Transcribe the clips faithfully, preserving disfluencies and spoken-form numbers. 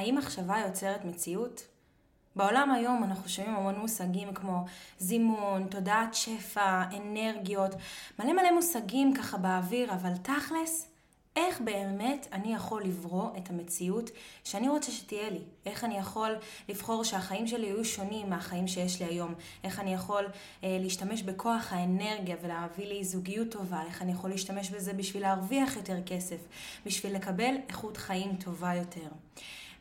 האם מחשבה יוצרת מציאות? בעולם היום אנחנו שומעים המון מושגים כמו זימון, תודעת שפע, אנרגיות, מלא מלא מושגים ככה באוויר, אבל תכלס, איך באמת אני יכול לברוא את המציאות שאני רוצה שתהיה לי? איך אני יכול לבחור שהחיים שלי יהיו שונים מהחיים שיש לי היום? איך אני יכול אה, להשתמש בכוח האנרגיה ולהביא לי זוגיות טובה? איך אני יכול להשתמש בזה בשביל להרוויח יותר כסף? בשביל לקבל איכות חיים טובה יותר?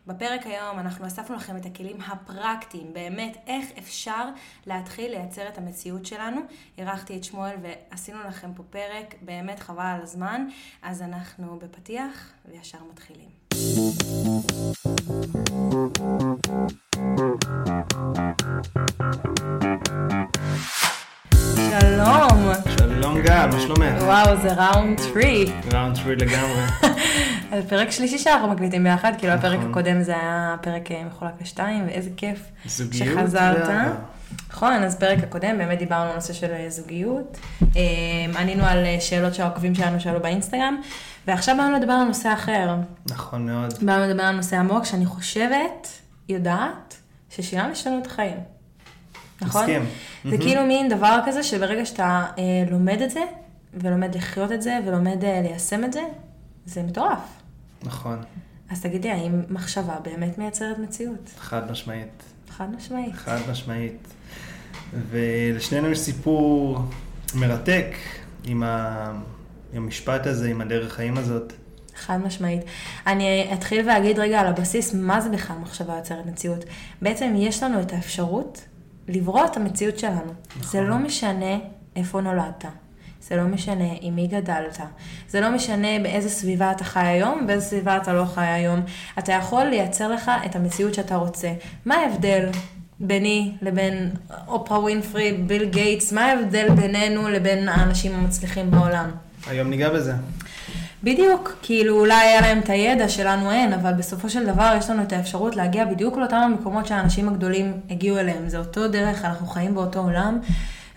בפרק היום אנחנו אספנו לכם את הכלים הפרקטיים, באמת איך אפשר להתחיל לייצר את המציאות שלנו. ערכתי את שמואל ועשינו לכם פה פרק, באמת חבל על הזמן, אז אנחנו בפתיח וישר מתחילים. שלום. שלום גל, מה שלומך? וואו, זה ראונד שלוש. ראונד שלוש לגמרי. פרק שלישי שאנחנו מקליטים ביחד, כאילו הפרק הקודם זה היה פרק מחולק לשתיים, ואיזה כיף שחזרת. נכון, אז פרק הקודם באמת דיברנו על נושא של זוגיות, ענינו על שאלות שהעוקבים שלנו שאלו באינסטגרם, ועכשיו באנו לדבר על נושא אחר. נכון מאוד. באנו לדבר על נושא עמוק, שאני חושבת, יודעת, ששינם לשנות חיים. נכון? זה כאילו מין דבר כזה שברגע שאתה לומד את זה, ולומד לחיות את זה, ולומד ליישם את זה, זה מטורף. נכון. אז תגידי, האם מחשבה באמת מייצרת מציאות? חד משמעית. חד משמעית. חד משמעית. ולשנינו יש סיפור מרתק עם המשפט הזה, עם הדרך חיים הזאת. חד משמעית. אני אתחיל ואגיד רגע על הבסיס, מה זה בכלל מחשבה יוצרת מציאות? בעצם יש לנו את האפשרות לברוא את המציאות שלנו. נכון. זה לא משנה איפה נולדת. זה לא משנה עם מי גדלת, זה לא משנה באיזה סביבה אתה חי היום, באיזה סביבה אתה לא חי היום, אתה יכול לייצר לך את המציאות שאתה רוצה. מה ההבדל ביני לבין אופרה ווינפרי, ביל גייטס, מה ההבדל בינינו לבין האנשים המצליחים בעולם? היום ניגע בזה. בדיוק, כאילו אולי היה להם את הידע שלנו אין, אבל בסופו של דבר יש לנו את האפשרות להגיע בדיוק לאותם המקומות שהאנשים הגדולים הגיעו אליהם, זה אותו דרך, אנחנו חיים באותו עולם,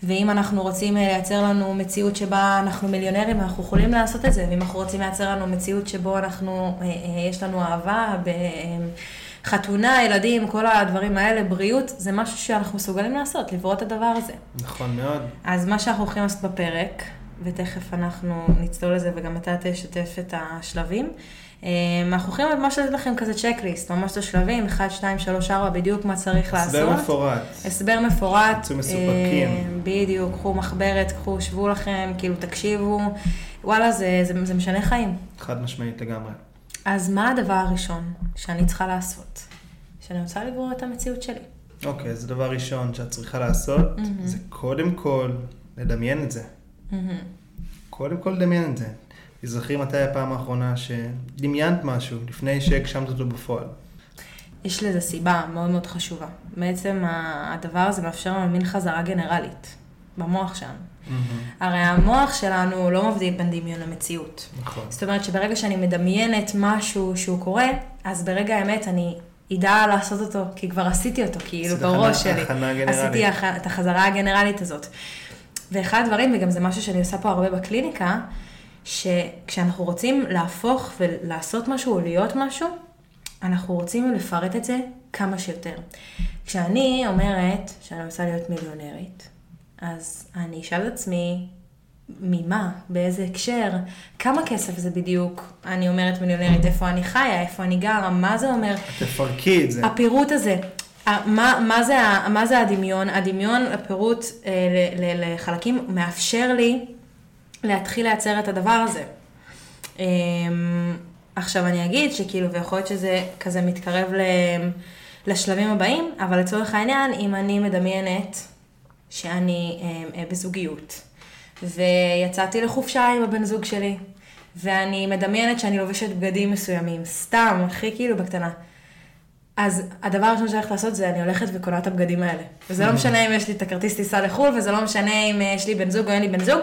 ואם אנחנו רוצים לייצר לנו מציאות שבה אנחנו מיליונרים, אנחנו יכולים לעשות את זה. ואם אנחנו רוצים לייצר לנו מציאות שבו אנחנו, יש לנו אהבה, בחתונה, ילדים, כל הדברים האלה, בריאות, זה משהו שאנחנו מסוגלים לעשות, לברוא את הדבר הזה. נכון מאוד. אז מה שאנחנו הולכים לעשות בפרק, ותכף אנחנו נצלול לזה וגם אתה תשתף את השלבים, אנחנו הולכים ממש לתת לכם כזה צ'קליסט, ממש את השלבים, אחת, שתיים, שלוש, ארבע, בדיוק מה צריך לעשות. הסבר מפורט. הסבר מפורט. עצו מסופקים. בדיוק, קחו מחברת, קחו, שבו לכם, כאילו תקשיבו. וואלה, זה, זה, זה משנה חיים. חד משמעית לגמרי. אז מה הדבר הראשון שאני צריכה לעשות? שאני רוצה לברור את המציאות שלי. אוקיי, אז הדבר הראשון שאת צריכה לעשות, mm-hmm. זה קודם כל לדמיין את זה. Mm-hmm. קודם כל לדמיין את זה. תזכרי מתי הפעם האחרונה שדמיינת משהו לפני שהגשמת אותו בפועל. יש לזה סיבה מאוד מאוד חשובה. בעצם הדבר הזה מאפשר לנו מין חזרה גנרלית במוח שלנו. Mm-hmm. הרי המוח שלנו לא מבדיל בין דמיון למציאות. נכון. זאת אומרת שברגע שאני מדמיינת משהו שהוא קורה, אז ברגע האמת אני ידעה לעשות אותו, כי כבר עשיתי אותו, כאילו בראש שלי. עשיתי את החזרה הגנרלית הזאת. ואחד הדברים, וגם זה משהו שאני עושה פה הרבה בקליניקה, שכשאנחנו רוצים להפוך ולעשות משהו או להיות משהו, אנחנו רוצים לפרט את זה כמה שיותר. כשאני אומרת שאני רוצה להיות מיליונרית, אז אני אשאל את עצמי, ממה, באיזה הקשר, כמה כסף זה בדיוק, אני אומרת מיליונרית, איפה אני חיה, איפה אני גרה, מה זה אומר? תפרקי את זה. הפירוט הזה. מה, מה זה, מה זה הדמיון? הדמיון, הפירוט לחלקים, מאפשר לי להתחיל לייצר את הדבר הזה. עכשיו אני אגיד שכאילו, ויכול להיות שזה כזה מתקרב לשלבים הבאים, אבל לצורך העניין, אם אני מדמיינת שאני בזוגיות, ויצאתי לחופשה עם הבן זוג שלי, ואני מדמיינת שאני לובשת בגדים מסוימים, סתם, הכי כאילו בקטנה, אז הדבר הראשון שאני הולכת לעשות זה, אני הולכת וקונה את הבגדים האלה. וזה לא משנה אם יש לי את הכרטיס טיסה לחול, וזה לא משנה אם יש לי בן זוג או אין לי בן זוג,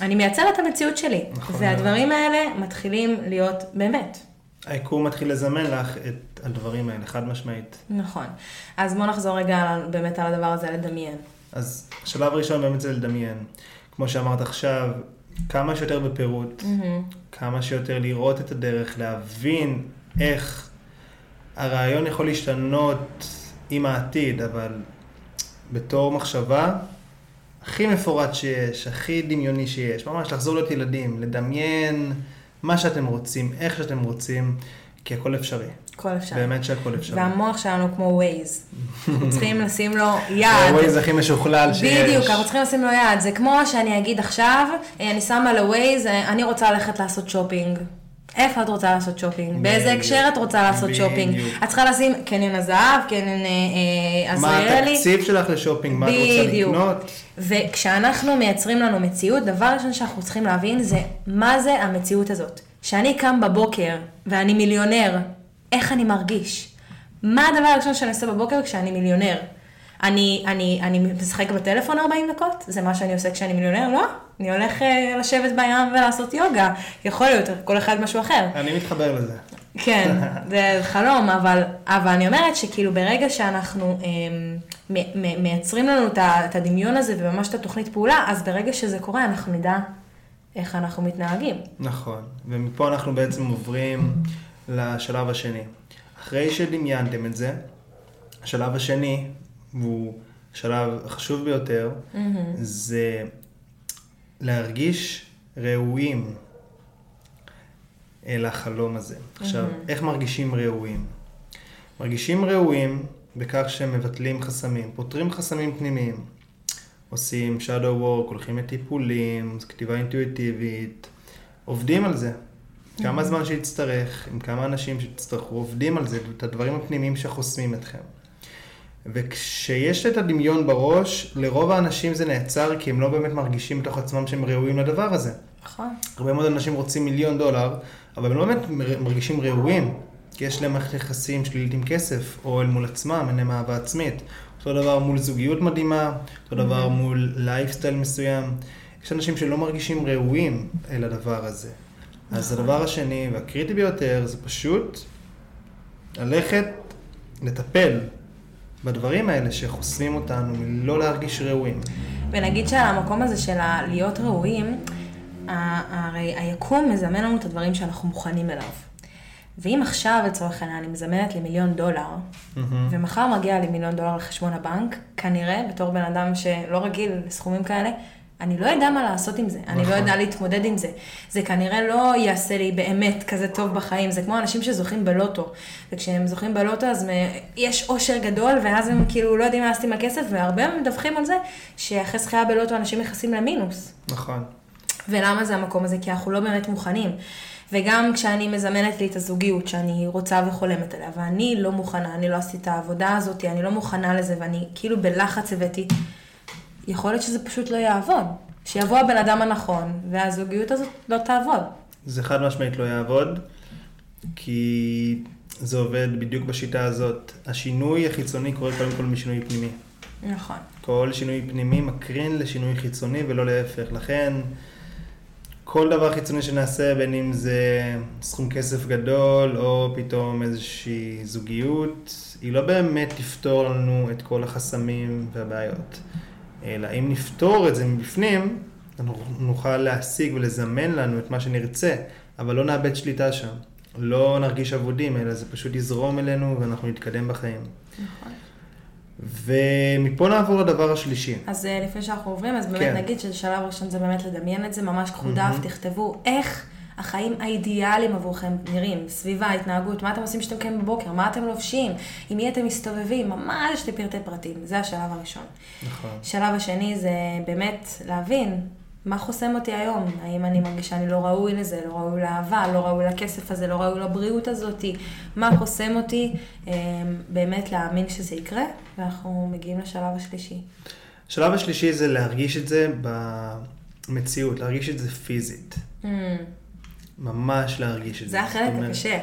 אני מייצרת את המציאות שלי, והדברים האלה מתחילים להיות באמת. היקום מתחיל לזמן לך את הדברים האלה, חד משמעית. נכון. אז בואו נחזור רגע באמת על הדבר הזה, לדמיין. אז השלב הראשון באמת זה לדמיין. כמו שאמרת עכשיו, כמה שיותר בפירוט, כמה שיותר לראות את הדרך, להבין איך הרעיון יכול להשתנות עם העתיד, אבל בתור מחשבה, הכי מפורט שיש, הכי דמיוני שיש, ממש לחזור להיות ילדים, לדמיין מה שאתם רוצים, איך שאתם רוצים, כי הכל אפשרי. כל אפשר. באמת שהכל אפשרי. והמוח שלנו כמו ווייז. אנחנו צריכים לשים לו יד. הווייז הכי משוכלל שיש. בדיוק, אנחנו צריכים לשים לו יד. זה כמו שאני אגיד עכשיו, אני שמה לווייז, אני רוצה ללכת לעשות שופינג. איפה את רוצה לעשות שופינג? באיזה הקשר את רוצה לעשות שופינג? את צריכה לשים קניון הזהב, קניון עזריאלי. מה התקציב שלך לשופינג? מה את רוצה לקנות? וכשאנחנו מייצרים לנו מציאות, דבר ראשון שאנחנו צריכים להבין זה מה זה המציאות הזאת. כשאני קם בבוקר ואני מיליונר, איך אני מרגיש? מה הדבר הראשון שאני עושה בבוקר כשאני מיליונר? אני, אני, אני משחק בטלפון ארבעים דקות, זה מה שאני עושה כשאני מיליונר, לא? אני הולך uh, לשבת בים ולעשות יוגה, יכול להיות, כל אחד משהו אחר. אני מתחבר לזה. כן, זה חלום, אבל, אבל אני אומרת שכאילו ברגע שאנחנו um, מ- מ- מייצרים לנו את, את הדמיון הזה וממש את התוכנית פעולה, אז ברגע שזה קורה אנחנו נדע איך אנחנו מתנהגים. נכון, ומפה אנחנו בעצם עוברים לשלב השני. אחרי שדמיינתם את זה, השלב השני, והוא שלב חשוב ביותר, mm-hmm. זה להרגיש ראויים אל החלום הזה. Mm-hmm. עכשיו, איך מרגישים ראויים? מרגישים ראויים בכך שמבטלים חסמים, פותרים חסמים פנימיים, עושים shadow work, הולכים לטיפולים, כתיבה אינטואיטיבית, עובדים על זה. Mm-hmm. כמה זמן שיצטרך, עם כמה אנשים שיצטרכו, עובדים על זה, את הדברים הפנימיים שחוסמים אתכם. וכשיש את הדמיון בראש, לרוב האנשים זה נעצר, כי הם לא באמת מרגישים בתוך עצמם שהם ראויים לדבר הזה. נכון. הרבה מאוד אנשים רוצים מיליון דולר, אבל הם לא באמת מרגישים ראויים, כי יש להם מערכת יחסים שלילית עם כסף, או אל מול עצמם, אין להם אהבה עצמית. אותו דבר מול זוגיות מדהימה, אותו דבר מול לייפסטייל מסוים. יש אנשים שלא מרגישים ראויים אל הדבר הזה. אז הדבר השני, והקריטי ביותר, זה פשוט ללכת לטפל בדברים האלה שחוסמים אותנו מלא להרגיש ראויים. ונגיד שעל המקום הזה של להיות ראויים, הרי היקום מזמן לנו את הדברים שאנחנו מוכנים אליו. ואם עכשיו לצורך העניין אני מזמנת לי מיליון דולר, mm-hmm. ומחר מגיע לי מיליון דולר לחשבון הבנק, כנראה בתור בן אדם שלא רגיל לסכומים כאלה, אני לא יודע מה לעשות עם זה, אני לא יודע להתמודד עם זה. זה כנראה לא יעשה לי באמת כזה טוב בחיים, זה כמו אנשים שזוכים בלוטו. וכשהם זוכים בלוטו אז יש אושר גדול, ואז הם כאילו לא יודעים מה עשתים הכסף, והרבה הם מדווחים על זה שאחרי זכייה בלוטו אנשים נכנסים למינוס. נכון. ולמה זה המקום הזה? כי אנחנו לא באמת מוכנים. וגם כשאני מזמנת לי את הזוגיות שאני רוצה וחולמת עליה, ואני לא מוכנה, אני לא עשיתי את העבודה הזאת, אני לא מוכנה לזה, ואני כאילו בלחץ הבאתי, יכול להיות שזה פשוט לא יעבוד. שיבוא הבן אדם הנכון, והזוגיות הזאת לא תעבוד. זה חד משמעית לא יעבוד, כי זה עובד בדיוק בשיטה הזאת. השינוי החיצוני קורה קודם כל משינוי פנימי. נכון. כל שינוי פנימי מקרין לשינוי חיצוני ולא להפך. לכן, כל דבר חיצוני שנעשה, בין אם זה סכום כסף גדול, או פתאום איזושהי זוגיות, היא לא באמת תפתור לנו את כל החסמים והבעיות. אלא אם נפתור את זה מבפנים, נוכל להשיג ולזמן לנו את מה שנרצה, אבל לא נאבד שליטה שם. לא נרגיש עבודים, אלא זה פשוט יזרום אלינו ואנחנו נתקדם בחיים. נכון. ומפה נעבור לדבר השלישי. אז לפני שאנחנו עוברים, אז באמת כן. נגיד ששלב ראשון זה באמת לדמיין את זה, ממש קחו דף, mm-hmm. תכתבו איך החיים האידיאליים עבורכם נראים, סביבה, התנהגות, מה אתם עושים שאתם קיים בבוקר, מה אתם לובשים, עם מי אתם מסתובבים, ממש לפרטי פרטים, זה השלב הראשון. נכון. השלב השני זה באמת להבין מה חוסם אותי היום, האם אני מרגישה אני לא ראוי לזה, לא ראוי לאהבה, לא ראוי לכסף הזה, לא ראוי לבריאות הזאת, מה חוסם אותי, באמת להאמין שזה יקרה, ואנחנו מגיעים לשלב השלישי. השלב השלישי זה להרגיש את זה במציאות, להרגיש את זה פיזית. Mm. ממש להרגיש את זה. זה החלק הקשה.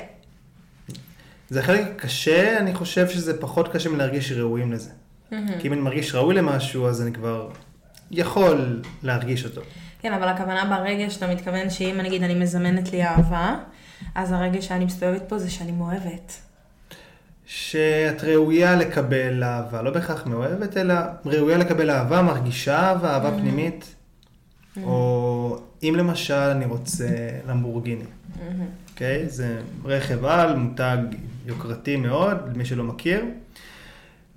זה החלק הקשה, אני חושב שזה פחות קשה מלהרגיש ראויים לזה. כי אם אני מרגיש ראוי למשהו, אז אני כבר יכול להרגיש אותו. כן, אבל הכוונה ברגש, אתה מתכוון שאם נגיד אני מזמנת לי אהבה, אז הרגש שאני מסתובבת פה זה שאני מאוהבת. שאת ראויה לקבל אהבה, לא בהכרח מאוהבת, אלא ראויה לקבל אהבה, מרגישה אהבה, אהבה פנימית, או אם למשל אני רוצה למבורגיני, אוקיי? זה רכב על, מותג יוקרתי מאוד, למי שלא מכיר,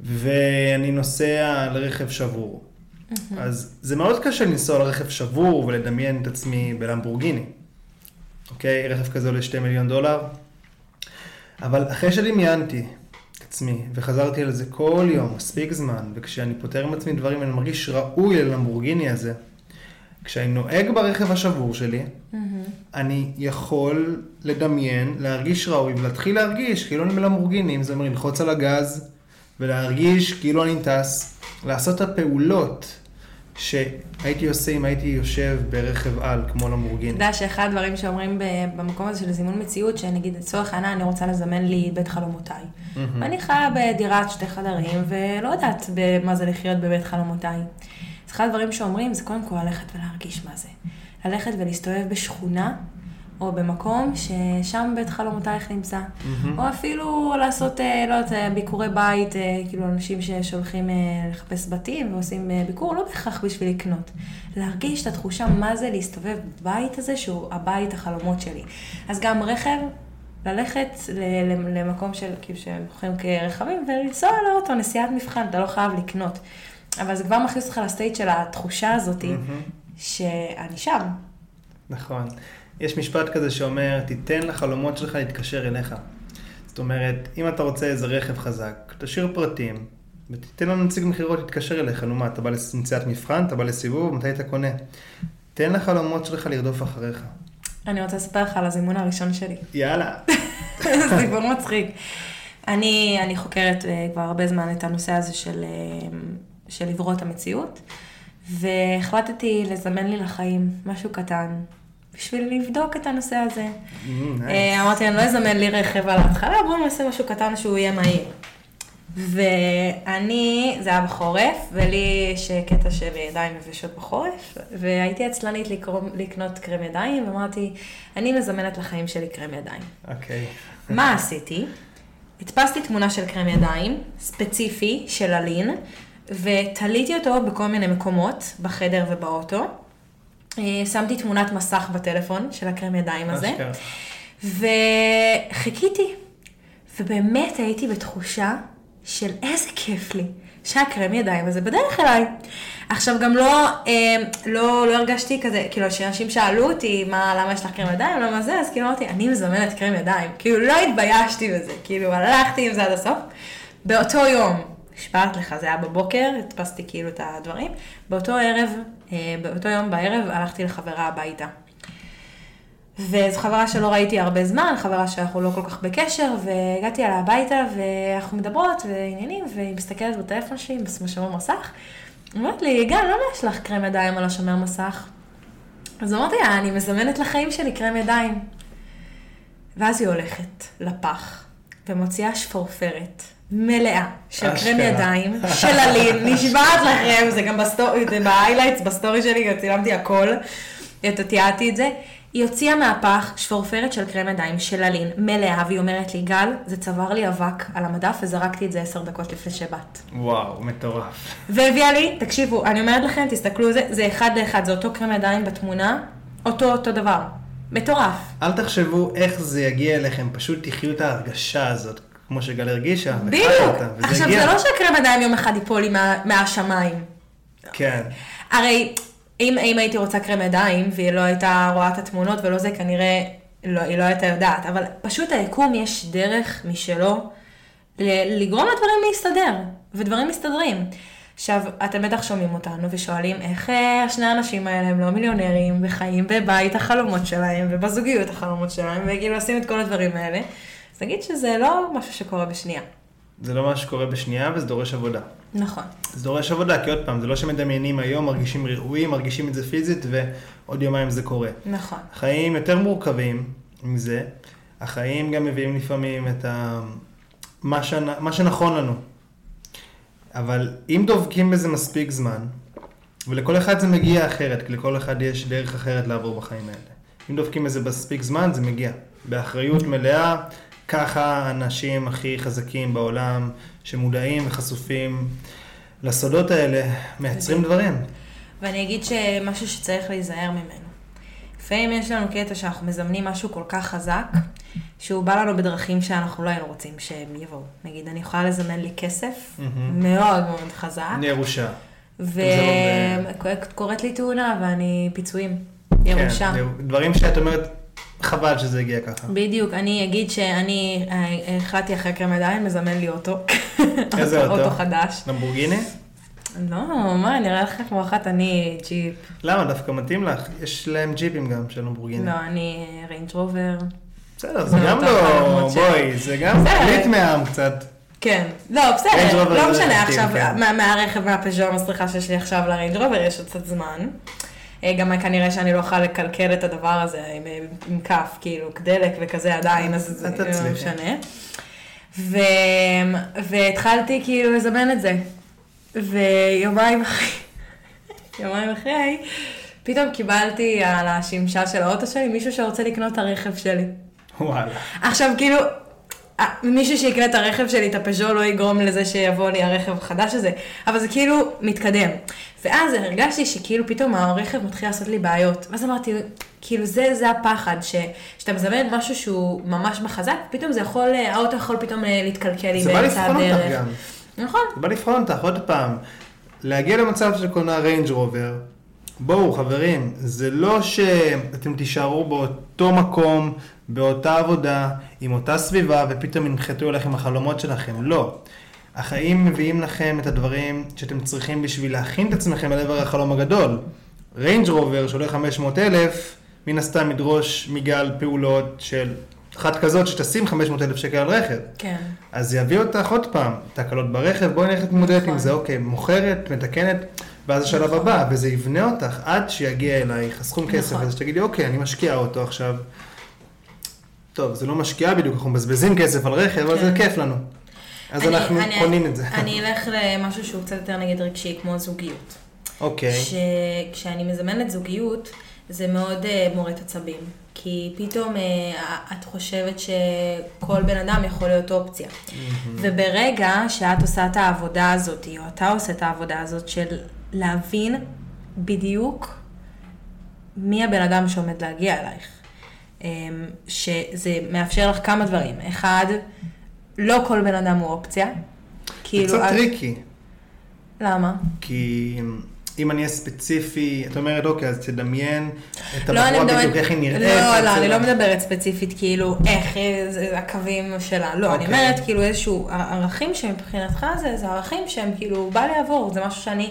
ואני נוסע לרכב שבור. אז זה מאוד קשה לנסוע לרכב שבור ולדמיין את עצמי בלמבורגיני. אוקיי? רכב כזה עולה שני מיליון דולר. אבל אחרי שדמיינתי את עצמי וחזרתי על זה כל יום, מספיק זמן, וכשאני פותר עם עצמי דברים אני מרגיש ראוי ללמבורגיני הזה, כשאני נוהג ברכב השבור שלי, אני יכול לדמיין, להרגיש ראוי ולהתחיל להרגיש כאילו אני בלמבורגיני, אם זה אומר ללחוץ על הגז ולהרגיש כאילו אני טס. לעשות את הפעולות שהייתי עושה אם הייתי יושב ברכב על, כמו למבורגיני. אתה יודע שאחד הדברים שאומרים במקום הזה של זימון מציאות, שנגיד, לצורך העניין, אני רוצה לזמן לי בית חלומותיי. ואני חיה בדירת שתי חדרים, ולא יודעת מה זה לחיות בבית חלומותיי. אז אחד הדברים שאומרים, זה קודם כל ללכת ולהרגיש מה זה. ללכת ולהסתובב בשכונה, או במקום ששם בית חלומותייך נמצא. Mm-hmm. או אפילו לעשות, לא יודעת, ביקורי בית, כאילו אנשים ששולחים לחפש בתים ועושים ביקור, לא בכך בשביל לקנות. להרגיש את התחושה מה זה להסתובב בבית הזה, שהוא הבית החלומות שלי. אז גם רכב, ללכת למקום של, כאילו שבוחרים כרכבים, ולנסוע לאוטו, נסיעת מבחן, אתה לא חייב לקנות. אבל זה כבר מכניס אותך לסטייט של התחושה הזאת, mm-hmm. שאני שם. נכון. יש משפט כזה שאומר, תיתן לחלומות שלך להתקשר אליך. זאת אומרת, אם אתה רוצה איזה רכב חזק, תשאיר פרטים, ותיתן לו נציג מחירות להתקשר אליך. נו מה, אתה בא לנציאת מבחן, אתה בא לסיבוב, מתי אתה קונה? תן לחלומות שלך לרדוף אחריך. אני רוצה לספר לך על הזימון הראשון שלי. יאללה. זה סיפור מצחיק. אני, אני חוקרת כבר הרבה זמן את הנושא הזה של, של עברות המציאות, והחלטתי לזמן לי לחיים משהו קטן, בשביל לבדוק את הנושא הזה. אמרתי, אני לא אזמן לי רכב על ההתחלה, בואו נעשה משהו קטן שהוא יהיה מהיר. ואני, זה היה בחורף, ולי יש קטע של ידיים מבשות בחורף, והייתי עצלנית לקנות קרם ידיים, ואמרתי, אני מזמנת לחיים שלי קרם ידיים. אוקיי. מה עשיתי? הדפסתי תמונה של קרם ידיים, ספציפי של אלין, ותליתי אותו בכל מיני מקומות, בחדר ובאוטו, שמתי תמונת מסך בטלפון של הקרם ידיים הזה, וחיכיתי, ובאמת הייתי בתחושה של איזה כיף לי, שהקרם ידיים הזה בדרך אליי. עכשיו גם לא, לא, לא הרגשתי כזה, כאילו שאנשים שאלו אותי, מה, למה יש לך קרם ידיים, למה זה, אז כאילו אמרתי, אני מזמנת קרם ידיים, כאילו לא התביישתי בזה, כאילו הלכתי עם זה עד הסוף, באותו יום. השפעת לך, זה היה בבוקר, התפסתי כאילו את הדברים. באותו ערב, באותו יום בערב, הלכתי לחברה הביתה. וזו חברה שלא ראיתי הרבה זמן, חברה שאנחנו לא כל כך בקשר, והגעתי עליה הביתה, ואנחנו מדברות ועניינים, והיא מסתכלת בטלפון שלי, בשומר מסך. אמרת לי, גל, למה יש לך קרם ידיים על השומר מסך? אז אמרתי, אני מזמנת לחיים שלי קרם ידיים. ואז היא הולכת לפח, ומוציאה שפורפרת. מלאה של קרם ידיים, של אלין, נשבעת לכם, זה גם בהיילייטס, בסטורי שלי, צילמתי הכל, תיעדתי את זה, היא הוציאה מהפח שפורפרת של קרם ידיים, של אלין, מלאה, והיא אומרת לי, גל, זה צבר לי אבק על המדף, וזרקתי את זה עשר דקות לפני שבאת. וואו, מטורף. והביאה לי, תקשיבו, אני אומרת לכם, תסתכלו, זה, זה אחד לאחד, זה אותו קרם ידיים בתמונה, אותו אותו דבר, מטורף. אל תחשבו איך זה יגיע אליכם, פשוט תחיו את ההרגשה הזאת. כמו שגל הרגישה, בדיוק. עכשיו, זה לא שהקרם ידיים יום אחד ייפול לי מהשמיים. כן. הרי, אם הייתי רוצה קרם ידיים, והיא לא הייתה רואה את התמונות ולא זה, כנראה היא לא הייתה יודעת. אבל פשוט היקום יש דרך משלו לגרום לדברים להסתדר, ודברים מסתדרים. עכשיו, אתם בטח שומעים אותנו ושואלים איך השני האנשים האלה הם לא מיליונרים, וחיים בבית החלומות שלהם, ובזוגיות החלומות שלהם, וכאילו עושים את כל הדברים האלה. אז נגיד שזה לא משהו שקורה בשנייה. זה לא משהו שקורה בשנייה, וזה דורש עבודה. נכון. זה דורש עבודה, כי עוד פעם, זה לא שמדמיינים היום, מרגישים ראויים, מרגישים את זה פיזית, ועוד יומיים זה קורה. נכון. החיים יותר מורכבים עם זה. החיים גם מביאים לפעמים את ה... מה, ש... מה שנכון לנו. אבל אם דובקים בזה מספיק זמן, ולכל אחד זה מגיע אחרת, כי לכל אחד יש דרך אחרת לעבור בחיים האלה. אם דובקים בזה מספיק זמן, זה מגיע. באחריות מלאה, ככה אנשים הכי חזקים בעולם, שמודעים וחשופים לסודות האלה, מייצרים דברים. ואני אגיד שמשהו שצריך להיזהר ממנו, לפעמים יש לנו קטע שאנחנו מזמנים משהו כל כך חזק, שהוא בא לנו בדרכים שאנחנו לא היינו רוצים שהם יבואו. נגיד, אני יכולה לזמן לי כסף, מאוד מאוד חזק. ירושה. וקוראת לי תאונה, ואני פיצויים. ירושה. דברים שאת אומרת, חבל שזה הגיע ככה. בדיוק, אני אגיד שאני החלטתי אחרי קרמדיים, מזמן לי אוטו. איזה אוטו? אוטו חדש. למבורגיני? לא, מה, נראה לך כמו אחת, אני ג'יפ. למה, דווקא מתאים לך? יש להם ג'יפים גם של למבורגיני. לא, אני ריינג' רובר. בסדר, זה גם לא, בואי, זה גם פליט מהעם קצת. כן, לא, בסדר, לא משנה עכשיו, מהרכב, מהפז'ו המסריחה שיש לי עכשיו לריינג' רובר, יש עוד קצת זמן. גם כנראה שאני לא אוכל לקלקל את הדבר הזה עם כף, כאילו, כדלק וכזה עדיין, אז זה לא משנה. והתחלתי כאילו לזמן את זה. ויומיים אחרי, יומיים אחרי, פתאום קיבלתי על השמשה של האוטו שלי מישהו שרוצה לקנות את הרכב שלי. וואלה. עכשיו כאילו, מישהו שיקנה את הרכב שלי, את הפז'ו, לא יגרום לזה שיבוא לי הרכב החדש הזה, אבל זה כאילו מתקדם. ואז הרגשתי שכאילו פתאום הרכב מתחיל לעשות לי בעיות. ואז אמרתי, כאילו זה, זה הפחד, ש, שאתה מזמן משהו שהוא ממש בחזק, פתאום זה יכול, האוטו יכול פתאום להתקלקל לי באמצע הדרך. זה בא לבחון אותך גם. נכון. זה בא לבחון אותך עוד פעם. להגיע למצב של קונה ריינג' רובר, בואו חברים, זה לא שאתם תישארו באותו מקום, באותה עבודה, עם אותה סביבה, ופתאום ינחתו אליכם החלומות שלכם. לא. החיים מביאים לכם את הדברים שאתם צריכים בשביל להכין את עצמכם אל עבר החלום הגדול. ריינג' רובר שעולה חמש מאות אלף, מן הסתם ידרוש מגל פעולות של אחת כזאת שתשים חמש מאות אלף שקל על רכב. כן. אז זה יביא אותך עוד פעם, תקלות ברכב, בואי נלכת מודדת עם זה, אוקיי, מוכרת, מתקנת, ואז השלב הבא, וזה יבנה אותך עד שיגיע אלייך הסכום כסף, אז שתגידי, אוקיי, אני משקיעה אותו עכשיו. טוב, זה לא משקיעה בדיוק, אנחנו מבזבזים כסף על רכב, אבל זה כיף לנו. אז אנחנו קונים את זה. אני אלך למשהו שהוא קצת יותר נגיד רגשי, כמו זוגיות. אוקיי. כשאני מזמנת זוגיות, זה מאוד מורת עצבים. כי פתאום את חושבת שכל בן אדם יכול להיות אופציה. וברגע שאת עושה את העבודה הזאת, או אתה עושה את העבודה הזאת של להבין בדיוק מי הבן אדם שעומד להגיע אלייך. שזה מאפשר לך כמה דברים. אחד, לא כל בן אדם הוא אופציה. זה קצת טריקי. למה? כי אם אני אהיה ספציפי, את אומרת, אוקיי, אז תדמיין את הבחורה בדיוק איך היא נראית. לא, לא, אני לא מדברת ספציפית, כאילו, איך הקווים שלה. לא, אני אומרת, כאילו, איזשהו ערכים שמבחינתך זה, זה ערכים שהם כאילו בא לעבור, זה משהו שאני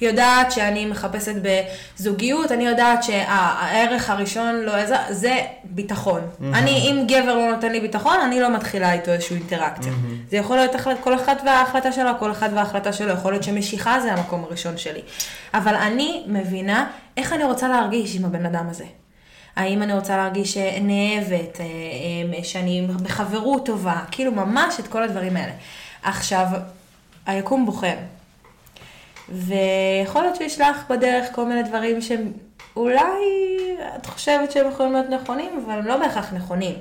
יודעת שאני מחפשת בזוגיות, אני יודעת שהערך הראשון לא, זה ביטחון. אני, אם גבר לא נותן לי ביטחון, אני לא מתחילה איתו איזושהי אינטראקציה. זה יכול להיות כל אחת וההחלטה שלה, כל אחת וההחלטה שלו, יכול להיות שמשיכה זה המקום הראשון שלי. אבל אני מבינה איך אני רוצה להרגיש עם הבן אדם הזה. האם אני רוצה להרגיש נאהבת, שאני בחברות טובה, כאילו ממש את כל הדברים האלה. עכשיו, היקום בוחר. ויכול להיות שהוא ישלח בדרך כל מיני דברים שאולי את חושבת שהם יכולים להיות נכונים, אבל הם לא בהכרח נכונים.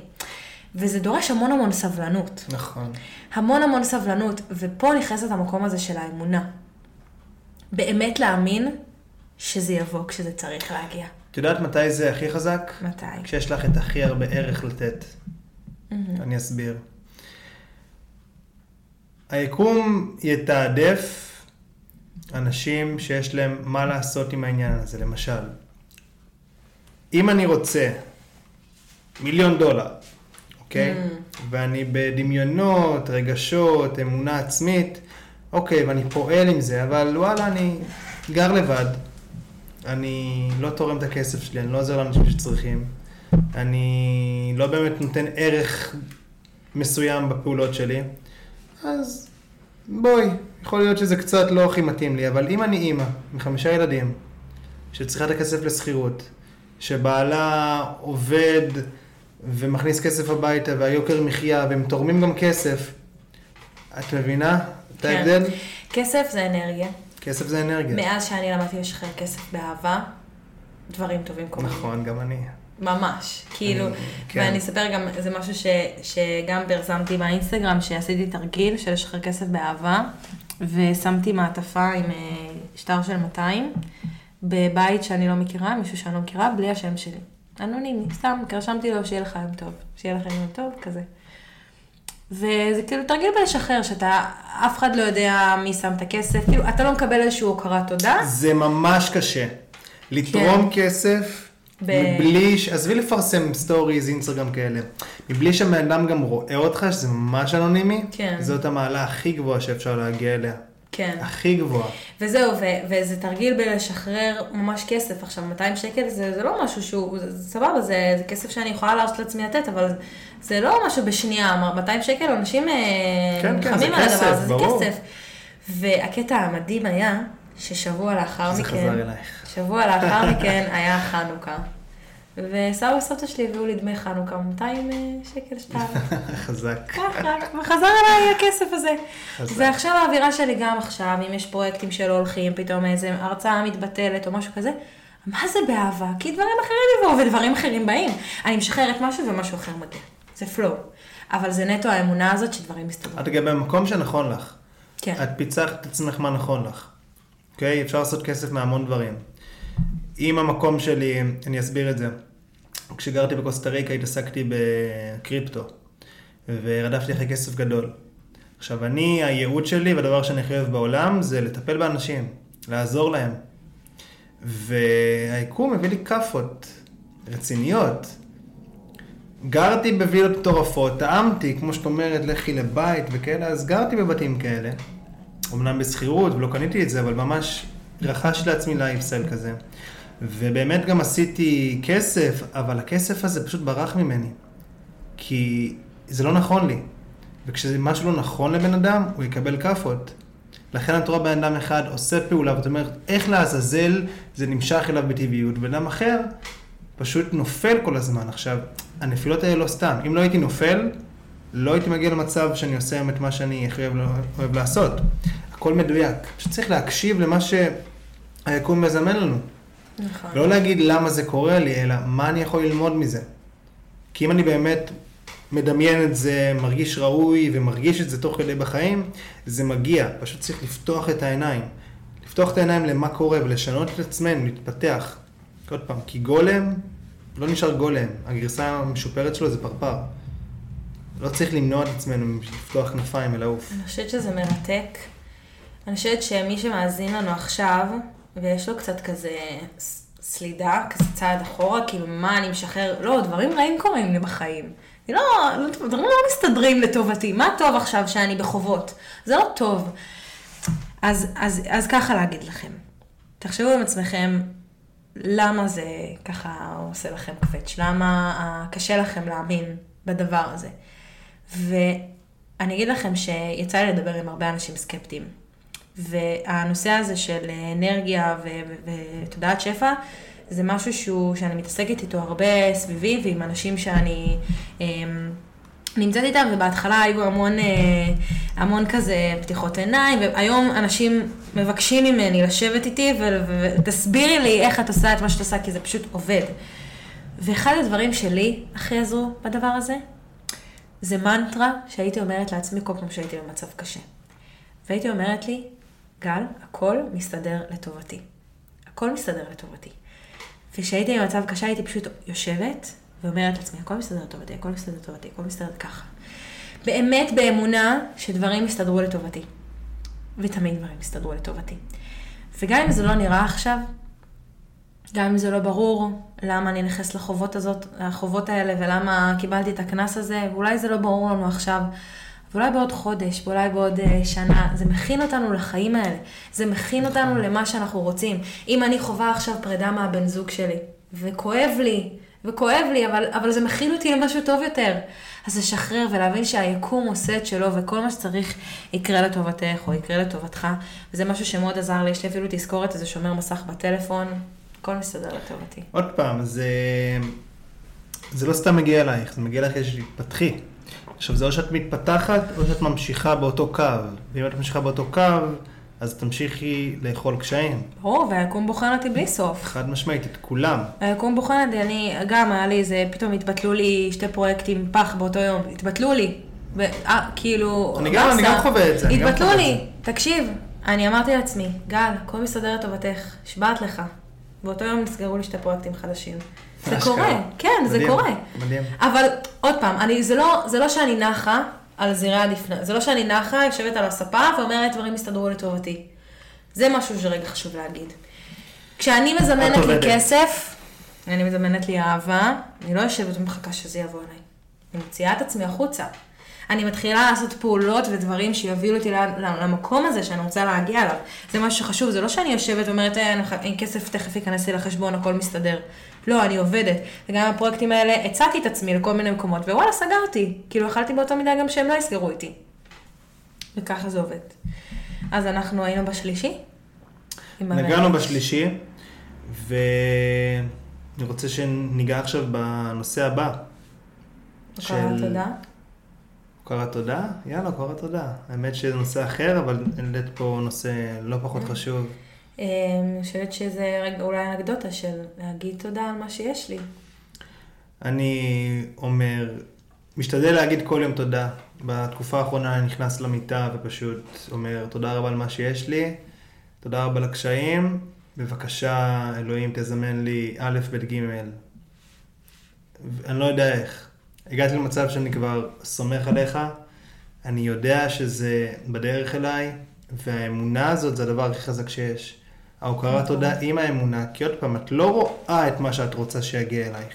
וזה דורש המון המון סבלנות. נכון. המון המון סבלנות, ופה נכנס את המקום הזה של האמונה. באמת להאמין שזה יבוא כשזה צריך להגיע. את יודעת מתי זה הכי חזק? מתי? כשיש לך את הכי הרבה ערך לתת. Mm-hmm. אני אסביר. היקום יתעדף אנשים שיש להם מה לעשות עם העניין הזה, למשל. אם אני רוצה מיליון דולר, אוקיי? Mm. ואני בדמיונות, רגשות, אמונה עצמית, אוקיי, ואני פועל עם זה, אבל וואלה, אני גר לבד. אני לא תורם את הכסף שלי, אני לא עוזר לאנשים שצריכים. אני לא באמת נותן ערך מסוים בפעולות שלי. אז בואי, יכול להיות שזה קצת לא הכי מתאים לי, אבל אם אני אימא מחמישה ילדים שצריכה את הכסף לסחירות, שבעלה עובד ומכניס כסף הביתה והיוקר מחיה והם תורמים גם כסף, את מבינה? אתה הבדל? כסף זה אנרגיה. כסף זה אנרגיה. מאז שאני למדתי לשחרר כסף באהבה, דברים טובים קורים. נכון, גם אני. ממש, כאילו, ואני אספר גם, זה משהו שגם פרסמתי באינסטגרם, שעשיתי תרגיל של לשחרר כסף באהבה, ושמתי מעטפה עם שטר של מאתיים, בבית שאני לא מכירה, מישהו שאני לא מכירה, בלי השם שלי. אנונימי, סתם, רשמתי לו שיהיה לך יום טוב, שיהיה לך יום טוב, כזה. וזה כאילו תרגיל בלשחרר, שאתה, אף אחד לא יודע מי שם את הכסף, כאילו, אתה לא מקבל איזשהו הוקרת תודה. זה ממש קשה. לתרום כסף, מבלי, עזבי לפרסם סטוריז, אינסטגרם כאלה, מבלי שהאדם גם רואה אותך, שזה ממש אנונימי, זאת המעלה הכי גבוהה שאפשר להגיע אליה. כן. הכי גבוהה. וזהו, וזה תרגיל בלשחרר ממש כסף. עכשיו, מאתיים שקל זה לא משהו שהוא, סבבה, זה כסף שאני יכולה להרשות לעצמי לתת, אבל זה לא משהו בשנייה, מאתיים שקל, אנשים נלחמים על הדבר הזה, זה כסף. והקטע המדהים היה, ששבוע לאחר מכן, זה חזר אלייך. שבוע לאחר מכן היה חנוכה. וסבא וסבתא שלי הביאו לי דמי חנוכה, מאתיים שקל שטר. חזק. ככה, וחזר עליי הכסף הזה. ועכשיו האווירה שלי גם עכשיו, אם יש פרויקטים שלא הולכים, פתאום איזו הרצאה מתבטלת או משהו כזה, מה זה באהבה? כי דברים אחרים יבואו ודברים אחרים באים. אני משחררת משהו ומשהו אחר מגיע. זה פלו. אבל זה נטו האמונה הזאת שדברים מסתובבים. את גם במקום שנכון לך. כן. את פיצחת עצמך מה נכון לך. אוקיי? אפשר לעשות כסף מהמון דברים. עם המקום שלי, אני אסביר את זה. כשגרתי בקוסטה ריקה התעסקתי בקריפטו, ורדפתי אחרי כסף גדול. עכשיו אני, הייעוד שלי והדבר שאני הכי אוהב בעולם זה לטפל באנשים, לעזור להם. והיקום הביא לי קפות רציניות. גרתי בווילות טורפות, טעמתי, כמו שאת אומרת, לכי לבית וכאלה, אז גרתי בבתים כאלה. אמנם בסחירות ולא קניתי את זה, אבל ממש רכשתי לעצמי לייפסל כזה. ובאמת גם עשיתי כסף, אבל הכסף הזה פשוט ברח ממני. כי זה לא נכון לי. וכשמשהו לא נכון לבן אדם, הוא יקבל כפות. לכן את רואה בן אדם אחד עושה פעולה, ואת אומרת, איך לעזאזל זה נמשך אליו בטבעיות. בן אדם אחר פשוט נופל כל הזמן. עכשיו, הנפילות האלה לא סתם. אם לא הייתי נופל, לא הייתי מגיע למצב שאני עושה את מה שאני הכי אוהב, אוהב לעשות. הכל מדויק. שצריך להקשיב למה שהיקום מזמן לנו. נכון. לא להגיד למה זה קורה לי, אלא מה אני יכול ללמוד מזה. כי אם אני באמת מדמיין את זה, מרגיש ראוי ומרגיש את זה תוך כדי בחיים, זה מגיע. פשוט צריך לפתוח את העיניים. לפתוח את העיניים למה קורה ולשנות את עצמנו, להתפתח. עוד פעם, כי גולם לא נשאר גולם. הגרסה המשופרת שלו זה פרפר. לא צריך למנוע את עצמנו לפתוח כנפיים ולעוף. אני חושבת שזה מרתק. אני חושבת שמי שמאזין לנו עכשיו, ויש לו קצת כזה סלידה, כזה צעד אחורה, כאילו מה אני משחרר, לא, דברים רעים קוראים לי בחיים. לא, דברים לא מסתדרים לטובתי, מה טוב עכשיו שאני בחובות? זה לא טוב. אז, אז, אז ככה להגיד לכם, תחשבו עם עצמכם, למה זה ככה עושה לכם קפץ', למה קשה לכם להאמין בדבר הזה. ואני אגיד לכם שיצא לי לדבר עם הרבה אנשים סקפטיים. והנושא הזה של אנרגיה ותודעת שפע, זה משהו שהוא, שאני מתעסקת איתו הרבה סביבי, ועם אנשים שאני נמצאת איתם, ובהתחלה היו המון, המון כזה פתיחות עיניים, והיום אנשים מבקשים ממני לשבת איתי, ותסבירי לי איך את עושה את מה שאת עושה, כי זה פשוט עובד. ואחד הדברים שלי הכי עזרו בדבר הזה, זה מנטרה שהייתי אומרת לעצמי כל פעם שהייתי במצב קשה. והייתי אומרת לי, גל, הכל מסתדר לטובתי. הכל מסתדר לטובתי. וכשהייתי במצב קשה, הייתי פשוט יושבת ואומרת לעצמי, הכל מסתדר לטובתי, הכל מסתדר לטובתי, הכל מסתדר ככה. באמת באמונה שדברים מסתדרו לטובתי. ותמיד דברים מסתדרו לטובתי. וגם אם זה לא נראה עכשיו, גם אם זה לא ברור למה אני נכנס לחובות הזאת, לחובות האלה ולמה קיבלתי את הכנס הזה, ואולי זה לא ברור לנו עכשיו, ואולי בעוד חודש, ואולי בעוד שנה, זה מכין אותנו לחיים האלה, זה מכין אותנו למה שאנחנו רוצים. אם אני חווה עכשיו פרידה מהבן זוג שלי, וכואב לי, וכואב לי, אבל, אבל זה מכין אותי למשהו טוב יותר. אז לשחרר ולהבין שהיקום עושה את שלו, וכל מה שצריך יקרה לטובתך, או יקרה לטובתך, וזה משהו שמאוד עזר לי, יש לי אפילו תזכורת, איזה שומר מסך בטלפון, הכל מסתדר לטובתי. עוד פעם, זה, זה לא סתם מגיע אלייך, זה מגיע אלייך שתתפתחי. עכשיו זה או שאת מתפתחת או שאת ממשיכה באותו קו, ואם את ממשיכה באותו קו, אז תמשיכי לאכול קשיים. ברור, והיקום בוחן אותי בלי סוף. חד משמעית, את כולם. היקום בוחן אותי, אני גם היה לי איזה, פתאום התבטלו לי שתי פרויקטים פח באותו יום, התבטלו לי, כאילו... אני גם חווה את זה. התבטלו לי, תקשיב, אני אמרתי לעצמי, גל, הכל מסתדר לטובתך, שבעת לך. באותו יום נסגרו לי שתי פרויקטים חדשים. זה קורה, כן, זה קורה. מדהים. אבל עוד פעם, זה לא שאני נחה על זירי הדפנה, זה לא שאני נחה, יושבת על הספה ואומרת, דברים הסתדרו לטובתי. זה משהו שרגע חשוב להגיד. כשאני מזמנת לי כסף, אני מזמנת לי אהבה, אני לא יושבת ומחכה שזה יבוא עליי. אני מוציאה את עצמי החוצה. אני מתחילה לעשות פעולות ודברים שיובילו אותי למקום הזה שאני רוצה להגיע אליו. זה משהו שחשוב, זה לא שאני יושבת ואומרת, אין כסף, תכף ייכנס לי לחשבון, הכל מסתדר. לא, אני עובדת. וגם הפרויקטים האלה, הצעתי את עצמי לכל מיני מקומות, ווואלה, סגרתי. כאילו, אכלתי באותה מידה גם שהם לא הסגרו איתי. וככה זה עובד. אז אנחנו היינו בשלישי. נגענו בשלישי, ואני רוצה שניגע עכשיו בנושא הבא. הוקרת תודה. הוקרת תודה? יאללה, הוקרת תודה. האמת שזה נושא אחר, אבל נלד פה נושא לא פחות חשוב. אני חושבת שזה אולי אנקדוטה של להגיד תודה על מה שיש לי. אני אומר, משתדל להגיד כל יום תודה. בתקופה האחרונה אני נכנס למיטה ופשוט אומר תודה רבה על מה שיש לי, תודה רבה לקשיים, בבקשה אלוהים תזמן לי א' ב' ג'. אני לא יודע איך. הגעתי למצב שאני כבר סומך עליך, אני יודע שזה בדרך אליי, והאמונה הזאת זה הדבר הכי חזק שיש. ההוקרת תודה עם האמונה, כי עוד פעם את לא רואה את מה שאת רוצה שיגיע אלייך.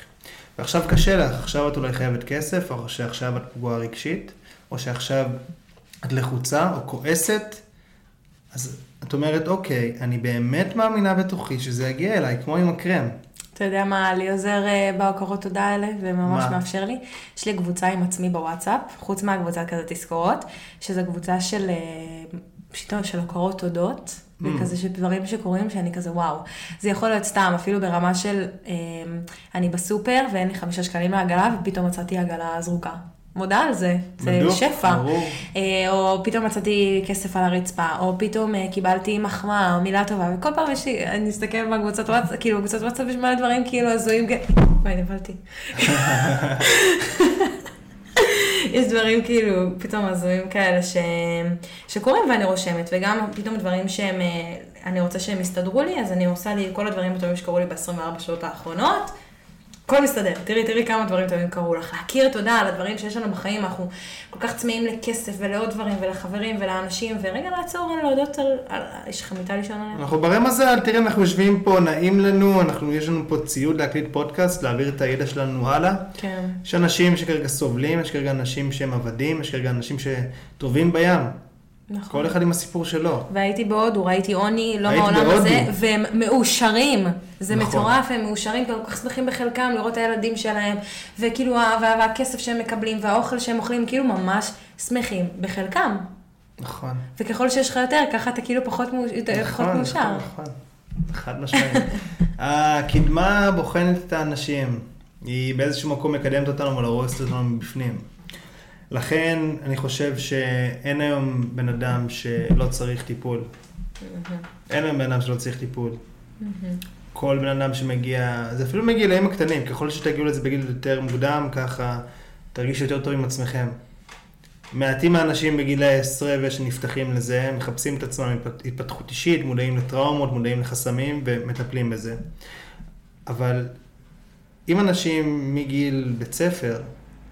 ועכשיו קשה לך, עכשיו את אולי חייבת כסף, או שעכשיו את פגועה רגשית, או שעכשיו את לחוצה או כועסת, אז את אומרת, אוקיי, אני באמת מאמינה בתוכי שזה יגיע אליי, כמו עם הקרם. אתה יודע מה, לי עוזר בהוקרות תודה האלה, וממש מאפשר לי. יש לי קבוצה עם עצמי בוואטסאפ, חוץ מהקבוצה כזה תזכורות, שזו קבוצה של... פשיטון של הוקרות תודות, mm. וכזה שדברים שקורים שאני כזה וואו, זה יכול להיות סתם, אפילו ברמה של אה, אני בסופר ואין לי חמישה שקלים לעגלה, ופתאום מצאתי עגלה זרוקה. מודה על זה, זה שפע. אה, או פתאום מצאתי כסף על הרצפה, או פתאום אה, קיבלתי מחמאה, או מילה טובה, וכל פעם יש לי, אני אסתכל בקבוצת וואטסאפ, כאילו בקבוצת וואטסאפ יש מלא דברים כאילו הזויים, וואי נבלתי. יש דברים כאילו פתאום הזויים כאלה ש... שקורים ואני רושמת, וגם פתאום דברים שהם, אני רוצה שהם יסתדרו לי, אז אני עושה לי כל הדברים הטובים שקרו לי ב-עשרים וארבע שעות האחרונות, הכל מסתדר, תראי, תראי כמה דברים טובים קרו לך, להכיר תודה על הדברים שיש לנו בחיים, אנחנו כל כך צמאים לכסף ולעוד דברים ולחברים ולאנשים, ורגע לעצור, אני להודות על, על... יש לך מיטה לישון עליהם. אנחנו ברמזה, תראי, אנחנו יושבים פה, נעים לנו, אנחנו, יש לנו פה ציוד להקליט פודקאסט, להעביר את הידע שלנו הלאה. כן. יש אנשים שכרגע סובלים, יש כרגע אנשים שהם עבדים, יש כרגע אנשים שטובים בים. נכון. כל אחד עם הסיפור שלו. והייתי בהודו, ראיתי עוני, לא מהעולם הזה, והם מאושרים. זה נכון. מטורף, הם מאושרים, כל כך שמחים בחלקם לראות הילדים שלהם, וכאילו, וה, והכסף שהם מקבלים, והאוכל שהם אוכלים, כאילו ממש שמחים בחלקם. נכון. וככל שיש לך יותר, ככה אתה כאילו פחות מאושר. נכון, נכון, נכון. חד משמעית. הקדמה בוחנת את האנשים. היא באיזשהו מקום מקדמת אותנו, אבל הרוסת אותנו מבפנים. לכן אני חושב שאין היום בן אדם שלא צריך טיפול. אין היום בן אדם שלא צריך טיפול. כל בן אדם שמגיע, זה אפילו מגיע להם הקטנים, ככל שתגיעו לזה בגיל יותר מוקדם, ככה תרגישו יותר טוב עם עצמכם. מעטים האנשים בגילי עשרה שנפתחים לזה, מחפשים את עצמם התפתחות אישית, מודעים לטראומות, מודעים לחסמים ומטפלים בזה. אבל אם אנשים מגיל בית ספר,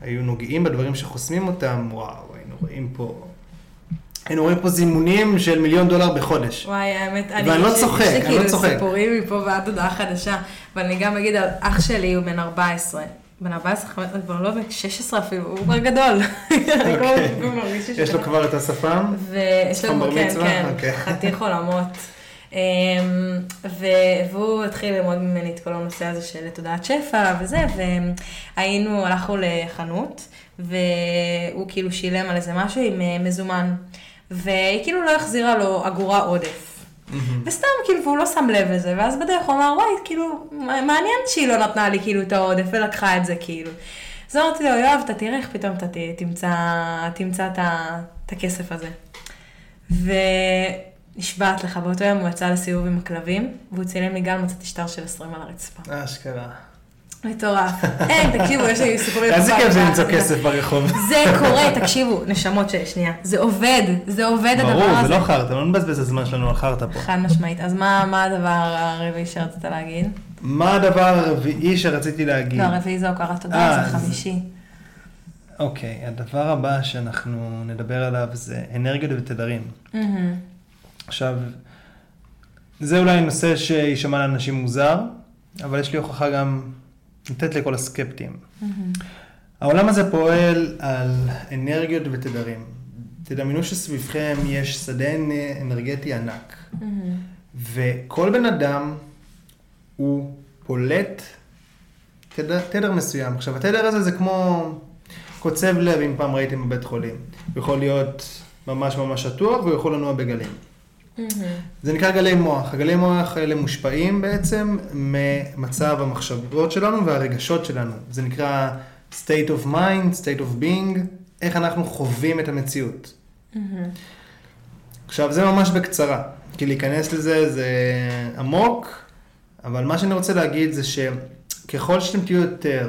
היו נוגעים בדברים שחוסמים אותם, וואו, היינו רואים פה, היינו רואים פה זימונים של מיליון דולר בחודש. וואי, האמת, אני... ואני לא צוחק, אני לא צוחק. יש לי כאילו סיפורים מפה ועד הודעה חדשה, אבל אני גם אגיד על אח שלי, הוא בן ארבע עשרה. בן ארבע עשרה, חמש, הוא כבר לא בן שש עשרה אפילו, הוא כבר גדול. יש לו כבר את השפם? ויש לו, כן, כן, חתיך עולמות. והוא התחיל ללמוד ממני את כל הנושא הזה של תודעת שפע וזה, והיינו, הלכנו לחנות והוא כאילו שילם על איזה משהו עם מזומן, והיא כאילו לא החזירה לו אגורה עודף, וסתם כאילו, והוא לא שם לב לזה, ואז בדרך הוא אמר, וואי, כאילו, מעניין שהיא לא נתנה לי כאילו את העודף ולקחה את זה כאילו. אז אמרתי לו, יואב, אתה תראה איך פתאום אתה תמצא את הכסף הזה. ו... נשבעת לך, באותו יום הוא יצא לסיוב עם הכלבים, והוא צילם לי גל מצאת השטר של עשרים על הרצפה. אשכרה. מטורף. אין, תקשיבו, יש לי סיפורים. איזה כיף זה למצוא כסף ברחוב. זה קורה, תקשיבו, נשמות של שנייה. זה עובד, זה עובד הדבר הזה. ברור, זה לא חרת, לא נבזבז את הזמן שלנו על חרת פה. חד משמעית. אז מה הדבר הרביעי שרצית להגיד? מה הדבר הרביעי שרציתי להגיד? לא, הרביעי זה הוקרת תודה, זה חמישי. אוקיי, הדבר הבא שאנחנו נדבר עליו זה אנרגיות ותדרים. עכשיו, זה אולי נושא שישמע לאנשים מוזר, אבל יש לי הוכחה גם לתת לכל הסקפטים. העולם הזה פועל על אנרגיות ותדרים. תדמיינו שסביבכם יש שדה אנרגטי ענק, וכל בן אדם הוא פולט תדר, תדר מסוים. עכשיו, התדר הזה זה כמו קוצב לב, אם פעם ראיתם בבית חולים. הוא יכול להיות ממש ממש שטוח, והוא יכול לנוע בגלים. Mm-hmm. זה נקרא גלי מוח. הגלי מוח האלה מושפעים בעצם ממצב המחשבות שלנו והרגשות שלנו. זה נקרא state of mind, state of being, איך אנחנו חווים את המציאות. Mm-hmm. עכשיו, זה ממש בקצרה, כי להיכנס לזה זה עמוק, אבל מה שאני רוצה להגיד זה שככל שאתם תהיו יותר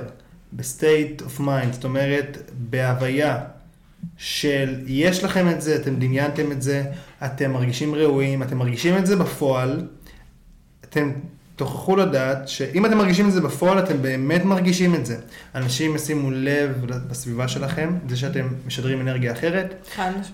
ב-state of mind, זאת אומרת, בהוויה של יש לכם את זה, אתם דמיינתם את זה, אתם מרגישים ראויים, אתם מרגישים את זה בפועל, אתם תוכלו לדעת שאם אתם מרגישים את זה בפועל, אתם באמת מרגישים את זה. אנשים ישימו לב בסביבה שלכם, זה שאתם משדרים אנרגיה אחרת.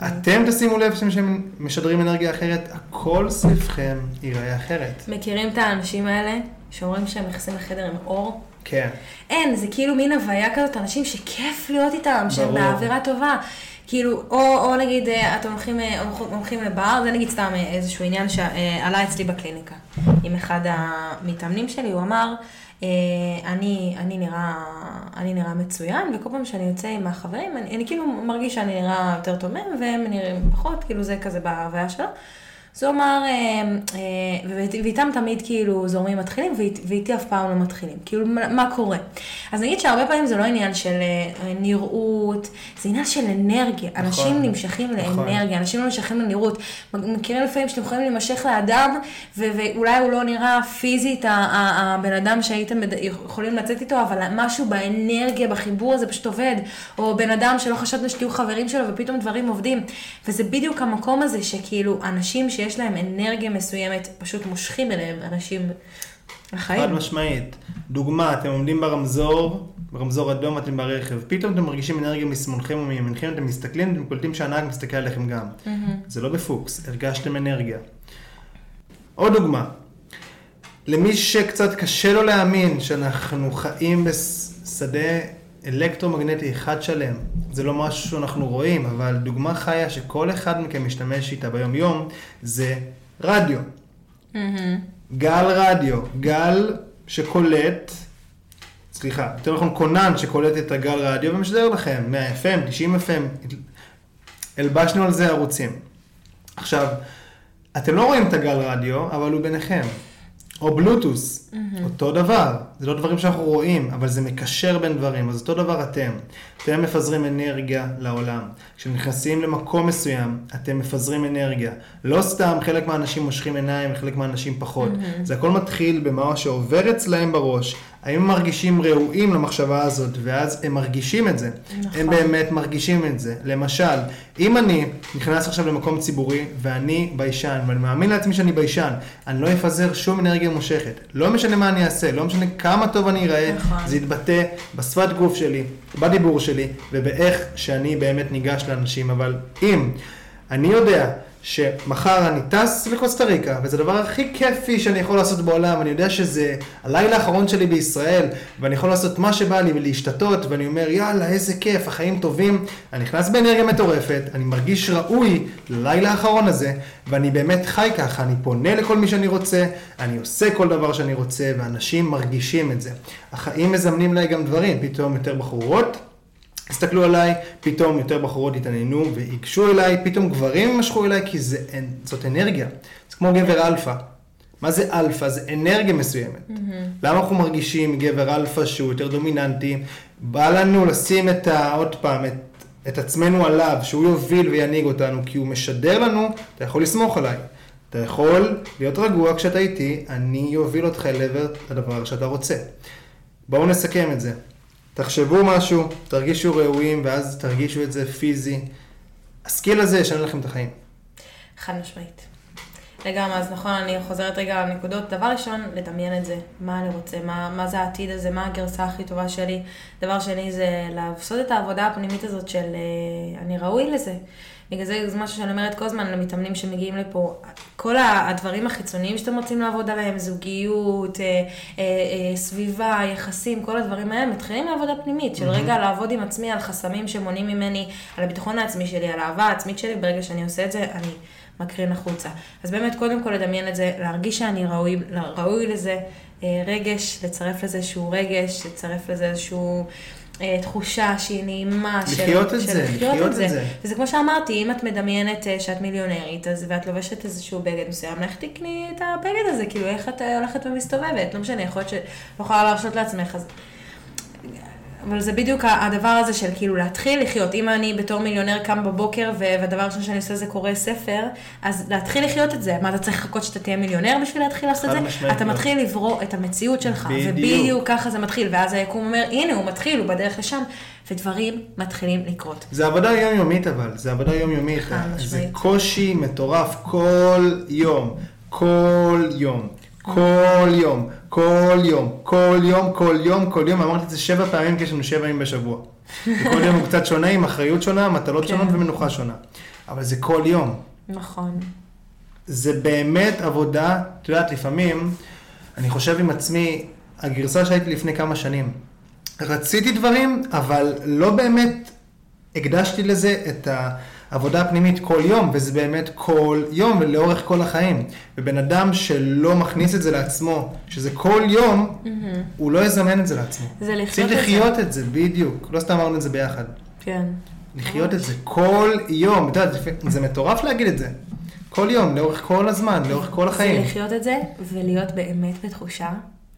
אתם תשימו לב שאתם משדרים אנרגיה אחרת, הכל סביבכם ייראה אחרת. מכירים את האנשים האלה שאומרים שהם נכנסים לחדר עם אור? כן. אין, זה כאילו מין הוויה כזאת, אנשים שכיף להיות איתם, שהם באווירה טובה. כאילו, או, או נגיד, אתם הולכים, הולכים לבר, זה נגיד סתם איזשהו עניין שעלה אצלי בקליניקה. עם אחד המתאמנים שלי, הוא אמר, אני, אני נראה, אני נראה מצוין, וכל פעם שאני יוצא עם החברים, אני, אני כאילו מרגיש שאני נראה יותר תומם, והם נראים פחות, כאילו זה כזה בהוויה שלו. זה אומר, ואיתם תמיד כאילו זורמים מתחילים, ואיתי אף פעם לא מתחילים. כאילו, מה קורה? אז נגיד שהרבה פעמים זה לא עניין של נראות, זה עניין של אנרגיה. אנשים נמשכים לאנרגיה, אנשים לא נמשכים לנראות. מכירים לפעמים שאתם יכולים להימשך לאדם, ואולי הוא לא נראה פיזית, הבן אדם שהייתם יכולים לצאת איתו, אבל משהו באנרגיה, בחיבור הזה פשוט עובד. או בן אדם שלא חשבנו שתהיו חברים שלו, ופתאום דברים עובדים. וזה בדיוק המקום הזה שכאילו אנשים שיש להם אנרגיה מסוימת, פשוט מושכים אליהם אנשים לחיים. חד משמעית. דוגמה, אתם עומדים ברמזור, ברמזור אדום, אתם ברכב, פתאום אתם מרגישים אנרגיה משמאלכם ומימינכם, אתם מסתכלים, אתם קולטים שהנהג מסתכל עליכם גם. Mm-hmm. זה לא בפוקס, הרגשתם אנרגיה. עוד דוגמה, למי שקצת קשה לו להאמין שאנחנו חיים בשדה אלקטרומגנטי אחד שלם, זה לא משהו שאנחנו רואים, אבל דוגמה חיה שכל אחד מכם משתמש איתה ביום יום, זה רדיו. Mm-hmm. גל רדיו, גל שקולט, סליחה, יותר נכון קונן שקולט את הגל רדיו ומשדר לכם, מאה אף אם, תשעים אף אם, אלבשנו על זה ערוצים. עכשיו, אתם לא רואים את הגל רדיו, אבל הוא ביניכם. או בלוטוס, mm-hmm. אותו דבר. זה לא דברים שאנחנו רואים, אבל זה מקשר בין דברים. אז אותו דבר אתם. אתם מפזרים אנרגיה לעולם. כשנכנסים למקום מסוים, אתם מפזרים אנרגיה. לא סתם חלק מהאנשים מושכים עיניים, חלק מהאנשים פחות. Mm-hmm. זה הכל מתחיל במה שעובר אצלהם בראש. האם הם מרגישים ראויים למחשבה הזאת, ואז הם מרגישים את זה. נכון. הם באמת מרגישים את זה. למשל, אם אני נכנס עכשיו למקום ציבורי, ואני ביישן, ואני מאמין לעצמי שאני ביישן, אני לא אפזר שום אנרגיה מושכת. לא משנה מה אני אעשה, לא משנה כמה טוב אני אראה, נכון. זה יתבטא בשפת גוף שלי, בדיבור שלי, ובאיך שאני באמת ניגש לאנשים. אבל אם אני יודע שמחר אני טס לקוסטה ריקה, וזה הדבר הכי כיפי שאני יכול לעשות בעולם, אני יודע שזה הלילה האחרון שלי בישראל, ואני יכול לעשות מה שבא לי ולהשתתות, ואני אומר, יאללה, איזה כיף, החיים טובים, אני נכנס באנרגיה מטורפת, אני מרגיש ראוי ללילה האחרון הזה, ואני באמת חי ככה, אני פונה לכל מי שאני רוצה, אני עושה כל דבר שאני רוצה, ואנשים מרגישים את זה. החיים מזמנים לי גם דברים, פתאום יותר בחורות, הסתכלו עליי, פתאום יותר בחורות התעניינו והיגשו אליי, פתאום גברים משכו אליי, כי זה, זאת אנרגיה. זה כמו גבר אלפא. מה זה אלפא? זה אנרגיה מסוימת. Mm-hmm. למה אנחנו מרגישים גבר אלפא שהוא יותר דומיננטי? בא לנו לשים את ה, עוד פעם, את, את עצמנו עליו, שהוא יוביל וינהיג אותנו, כי הוא משדר לנו, אתה יכול לסמוך עליי. אתה יכול להיות רגוע כשאתה איתי, אני יוביל אותך לעבר הדבר שאתה רוצה. בואו נסכם את זה. תחשבו משהו, תרגישו ראויים, ואז תרגישו את זה פיזי. הסקיל הזה ישנה לכם את החיים. חד משמעית. לגמרי, אז נכון, אני חוזרת רגע לנקודות. דבר ראשון, לדמיין את זה, מה אני רוצה, מה, מה זה העתיד הזה, מה הגרסה הכי טובה שלי. דבר שני זה לעשות את העבודה הפנימית הזאת של אני ראוי לזה. בגלל זה זה משהו שאני אומרת כל זמן למתאמנים שמגיעים לפה, כל הדברים החיצוניים שאתם רוצים לעבוד עליהם, זוגיות, אה, אה, אה, סביבה, יחסים, כל הדברים האלה, מתחילים לעבודה פנימית, של רגע לעבוד עם עצמי על חסמים שמונים ממני, על הביטחון העצמי שלי, על האהבה העצמית שלי, ברגע שאני עושה את זה, אני מקרין החוצה. אז באמת קודם כל לדמיין את זה, להרגיש שאני ראוי, ראוי לזה, אה, רגש, לצרף לזה שהוא רגש, לצרף לזה שהוא... תחושה שהיא נעימה לחיות של, את, של, זה, לחיות לחיות את זה, זה. וזה כמו שאמרתי, אם את מדמיינת שאת מיליונרית, אז ואת לובשת איזשהו בגד מסוים, לך תקני את הבגד הזה, כאילו איך את הולכת ומסתובבת, לא משנה, יכול להיות שלא יכולה להרשות לעצמך, אז... אבל זה בדיוק הדבר הזה של כאילו להתחיל לחיות, אם אני בתור מיליונר קם בבוקר והדבר הראשון שאני עושה זה קורא ספר, אז להתחיל לחיות את זה, מה אתה צריך לחכות שאתה תהיה מיליונר בשביל להתחיל לעשות את זה? אתה מתחיל לברוא את המציאות שלך, ובדיוק ככה זה מתחיל, ואז היקום אומר, הנה הוא מתחיל, הוא בדרך לשם, ודברים מתחילים לקרות. זה עבודה יומיומית אבל, זה עבודה יומיומית, זה קושי מטורף כל יום, כל יום. כל יום, כל יום, כל יום, כל יום, כל יום, אמרתי את זה שבע פעמים, כי יש לנו שבע ימים בשבוע. כל יום הוא קצת שונה, עם אחריות שונה, מטלות שונות ומנוחה שונה. אבל זה כל יום. נכון. זה באמת עבודה, את יודעת, לפעמים, אני חושב עם עצמי, הגרסה שהייתי לפני כמה שנים. רציתי דברים, אבל לא באמת הקדשתי לזה את ה... עבודה פנימית כל יום, וזה באמת כל יום ולאורך כל החיים. ובן אדם שלא מכניס את זה לעצמו, שזה כל יום, mm-hmm. הוא לא יזמן את זה לעצמו. זה לחיות צריך את לחיות זה. את זה, בדיוק. לא סתם אמרנו את זה ביחד. כן. לחיות את זה כל יום. אתה יודע, זה מטורף להגיד את זה. כל יום, לאורך כל הזמן, לאורך כל החיים. זה לחיות את זה ולהיות באמת בתחושה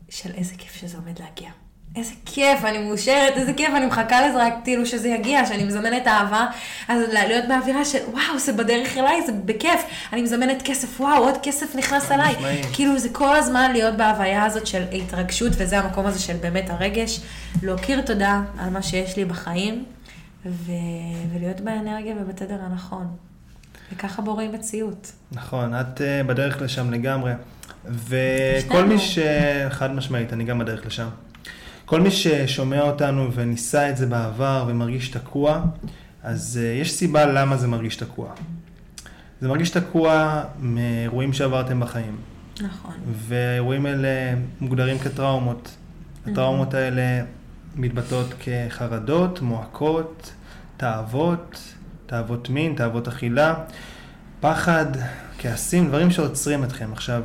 של איזה כיף שזה עומד להגיע. איזה כיף, אני מאושרת, איזה כיף, אני מחכה לזה רק כאילו שזה יגיע, שאני מזמנת אהבה, אז להיות באווירה של וואו, זה בדרך אליי, זה בכיף, אני מזמנת כסף, וואו, עוד כסף נכנס אליי, כאילו זה כל הזמן להיות בהוויה הזאת של התרגשות, וזה המקום הזה של באמת הרגש, להוקיר תודה על מה שיש לי בחיים, ו... ולהיות באנרגיה ובתדר הנכון, וככה בוראים מציאות. נכון, את בדרך לשם לגמרי, וכל מי שחד משמעית, אני גם בדרך לשם. כל מי ששומע אותנו וניסה את זה בעבר ומרגיש תקוע, אז יש סיבה למה זה מרגיש תקוע. זה מרגיש תקוע מאירועים שעברתם בחיים. נכון. והאירועים האלה מוגדרים כטראומות. הטראומות האלה מתבטאות כחרדות, מועקות, תאוות, תאוות מין, תאוות אכילה, פחד, כעסים, דברים שעוצרים אתכם. עכשיו,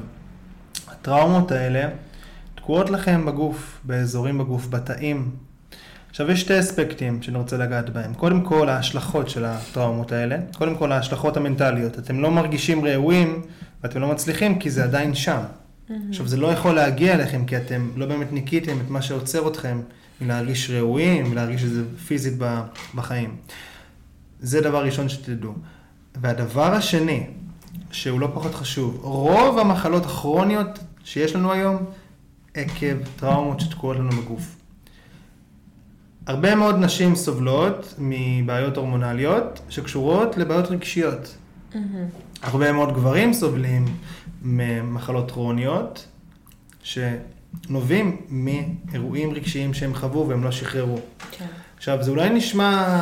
הטראומות האלה, תקועות לכם בגוף, באזורים בגוף, בתאים. עכשיו יש שתי אספקטים שאני רוצה לגעת בהם. קודם כל ההשלכות של הטראומות האלה, קודם כל ההשלכות המנטליות. אתם לא מרגישים ראויים ואתם לא מצליחים כי זה עדיין שם. Mm-hmm. עכשיו זה לא יכול להגיע אליכם כי אתם לא באמת ניקיתם את מה שעוצר אתכם מלהרגיש ראויים, מלהרגיש את זה פיזית בחיים. זה דבר ראשון שתדעו. והדבר השני, שהוא לא פחות חשוב, רוב המחלות הכרוניות שיש לנו היום, עקב טראומות שתקועות לנו בגוף. הרבה מאוד נשים סובלות מבעיות הורמונליות שקשורות לבעיות רגשיות. Mm-hmm. הרבה מאוד גברים סובלים ממחלות כרוניות שנובעים מאירועים רגשיים שהם חוו והם לא שחררו. Okay. עכשיו, זה אולי נשמע,